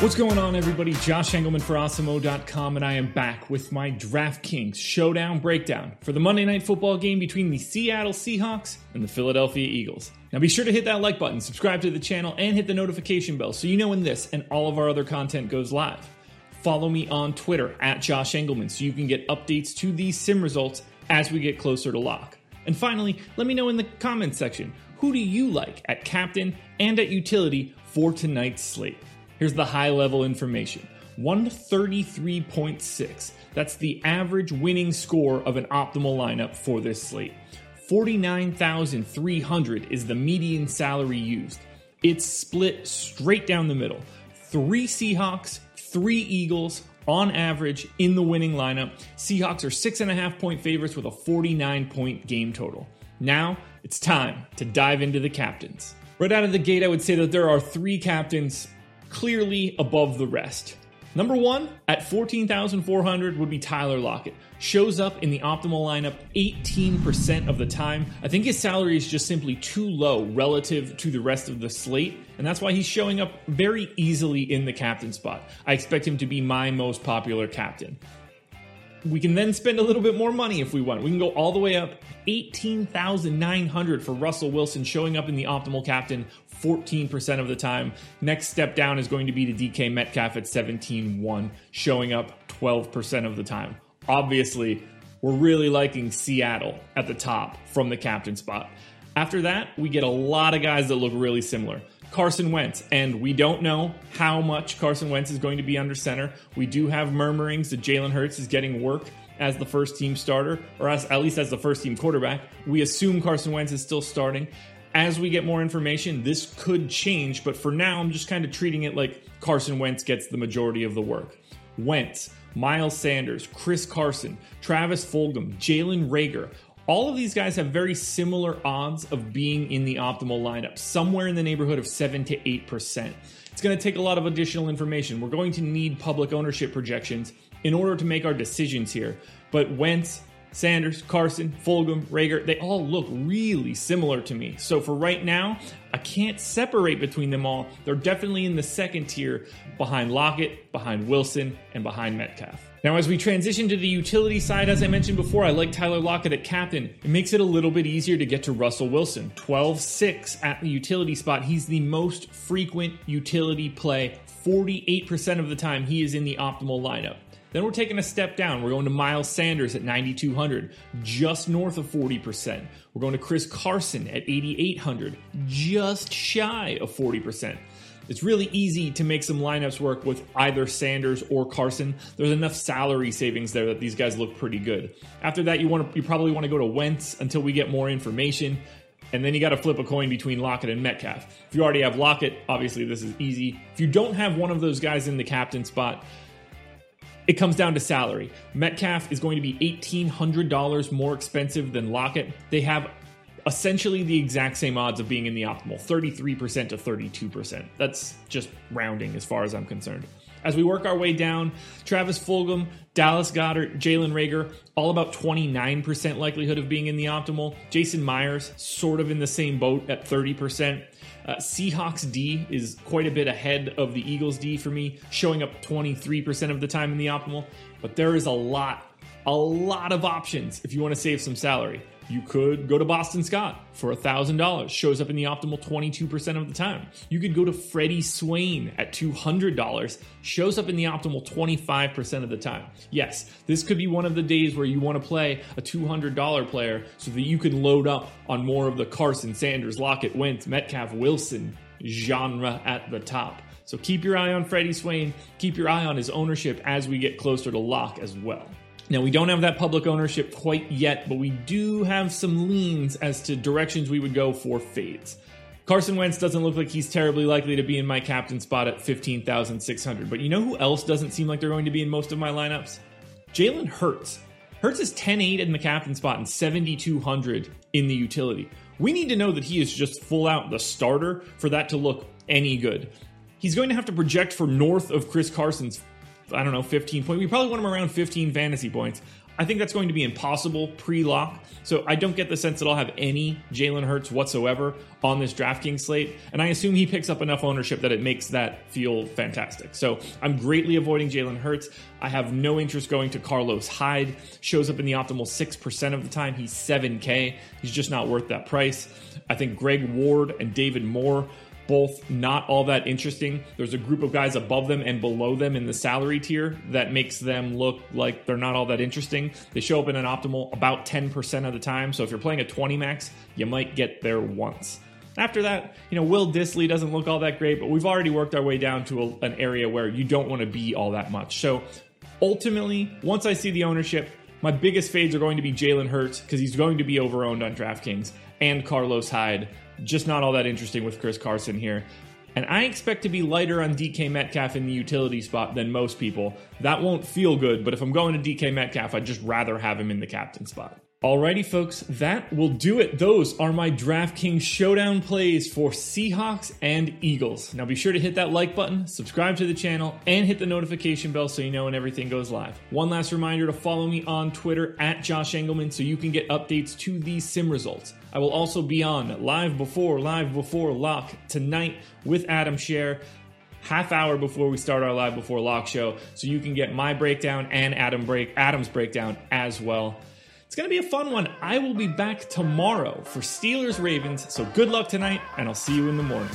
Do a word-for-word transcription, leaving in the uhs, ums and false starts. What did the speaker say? What's going on, everybody? Josh Engelman for Awesome O dot com, and I am back with my DraftKings Showdown breakdown for the Monday Night Football game between the Seattle Seahawks and the Philadelphia Eagles. Now be sure to hit that like button, subscribe to the channel, and hit the notification bell so you know when this and all of our other content goes live. Follow me on Twitter at Josh Engelman so you can get updates to these sim results as we get closer to lock. And finally, let me know in the comments section, who do you like at captain and at utility for tonight's slate? Here's the high-level information. one thirty-three point six. That's the average winning score of an optimal lineup for this slate. forty-nine thousand three hundred is the median salary used. It's split straight down the middle. Three Seahawks, three Eagles on average in the winning lineup. Seahawks are six and a half point favorites with a forty-nine point game total. Now it's time to dive into the captains. Right out of the gate, I would say that there are three captains clearly above the rest. Number one, at fourteen thousand four hundred, would be Tyler Lockett. Shows up in the optimal lineup eighteen percent of the time. I think his salary is just simply too low relative to the rest of the slate, and that's why he's showing up very easily in the captain spot. I expect him to be my most popular captain. We can then spend a little bit more money if we want. We can go all the way up eighteen thousand nine hundred for Russell Wilson, showing up in the optimal captain fourteen percent of the time. Next step down is going to be to D K Metcalf at seventeen one, showing up twelve percent of the time. Obviously, we're really liking Seattle at the top from the captain spot. After that, we get a lot of guys that look really similar. Carson Wentz, and we don't know how much Carson Wentz is going to be under center. We do have murmurings that Jalen Hurts is getting work as the first team starter, or as, at least as the first team quarterback. We assume Carson Wentz is still starting. As we get more information, this could change, but for now, I'm just kind of treating it like Carson Wentz gets the majority of the work. Wentz, Miles Sanders, Chris Carson, Travis Fulgham, Jalen Reagor. All of these guys have very similar odds of being in the optimal lineup, somewhere in the neighborhood of seven to eight percent. It's going to take a lot of additional information. We're going to need public ownership projections in order to make our decisions here. But Wentz, Sanders, Carson, Fulgham, Reagor, they all look really similar to me. So for right now, I can't separate between them all. They're definitely in the second tier behind Lockett, behind Wilson, and behind Metcalf. Now, as we transition to the utility side, as I mentioned before, I like Tyler Lockett at captain. It makes it a little bit easier to get to Russell Wilson. twelve six at the utility spot. He's the most frequent utility play. forty-eight percent of the time, he is in the optimal lineup. Then we're taking a step down. We're going to Miles Sanders at ninety-two hundred, just north of forty percent. We're going to Chris Carson at eighty-eight hundred, just shy of forty percent. It's really easy to make some lineups work with either Sanders or Carson. There's enough salary savings there that these guys look pretty good. After that, you want to, you probably want to go to Wentz until we get more information. And then you got to flip a coin between Lockett and Metcalf. If you already have Lockett, obviously this is easy. If you don't have one of those guys in the captain spot, it comes down to salary. Metcalf is going to be eighteen hundred dollars more expensive than Lockett. They have essentially the exact same odds of being in the optimal, thirty-three percent to thirty-two percent. That's just rounding as far as I'm concerned. As we work our way down, Travis Fulgham, Dallas Goddard, Jalen Reagor, all about twenty-nine percent likelihood of being in the optimal. Jason Myers, sort of in the same boat at thirty percent. Uh, Seahawks D is quite a bit ahead of the Eagles D for me, showing up twenty-three percent of the time in the optimal. But there is a lot a lot of options if you want to save some salary. You could go to Boston Scott for one thousand dollars. Shows up in the optimal twenty-two percent of the time. You could go to Freddie Swain at two hundred dollars. Shows up in the optimal twenty-five percent of the time. Yes, this could be one of the days where you want to play a two hundred dollars player so that you can load up on more of the Carson, Sanders, Lockett, Wentz, Metcalf, Wilson genre at the top. So keep your eye on Freddie Swain. Keep your eye on his ownership as we get closer to lock as well. Now, we don't have that public ownership quite yet, but we do have some leans as to directions we would go for fades. Carson Wentz doesn't look like he's terribly likely to be in my captain spot at fifteen thousand six hundred. But you know who else doesn't seem like they're going to be in most of my lineups? Jalen Hurts. Hurts is ten eight in the captain spot and seventy-two hundred in the utility. We need to know that he is just full out the starter for that to look any good. He's going to have to project for north of Chris Carson's, I don't know, fifteen points. We probably want him around fifteen fantasy points. I think that's going to be impossible pre-lock. So I don't get the sense that I'll have any Jalen Hurts whatsoever on this DraftKings slate. And I assume he picks up enough ownership that it makes that feel fantastic. So I'm greatly avoiding Jalen Hurts. I have no interest going to Carlos Hyde. Shows up in the optimal six percent of the time. He's seven K. He's just not worth that price. I think Greg Ward and David Moore, both not all that interesting. There's a group of guys above them and below them in the salary tier that makes them look like they're not all that interesting. They show up in an optimal about ten percent of the time. So if you're playing a twenty max, you might get there once. After that, you know, Will Disley doesn't look all that great, but we've already worked our way down to a, an area where you don't want to be all that much. So ultimately, once I see the ownership, my biggest fades are going to be Jalen Hurts because he's going to be overowned on DraftKings, and Carlos Hyde. Just not all that interesting with Chris Carson here. And I expect to be lighter on D K Metcalf in the utility spot than most people. That won't feel good, but if I'm going to D K Metcalf, I'd just rather have him in the captain spot. Alrighty, folks, that will do it. Those are my DraftKings showdown plays for Seahawks and Eagles. Now be sure to hit that like button, subscribe to the channel, and hit the notification bell so you know when everything goes live. One last reminder to follow me on Twitter at Josh Engelman so you can get updates to these sim results. I will also be on live before, live before lock tonight with Adam Scher, half hour before we start our live before lock show, so you can get my breakdown and Adam break Adam's breakdown as well. It's going to be a fun one. I will be back tomorrow for Steelers Ravens, so good luck tonight, and I'll see you in the morning.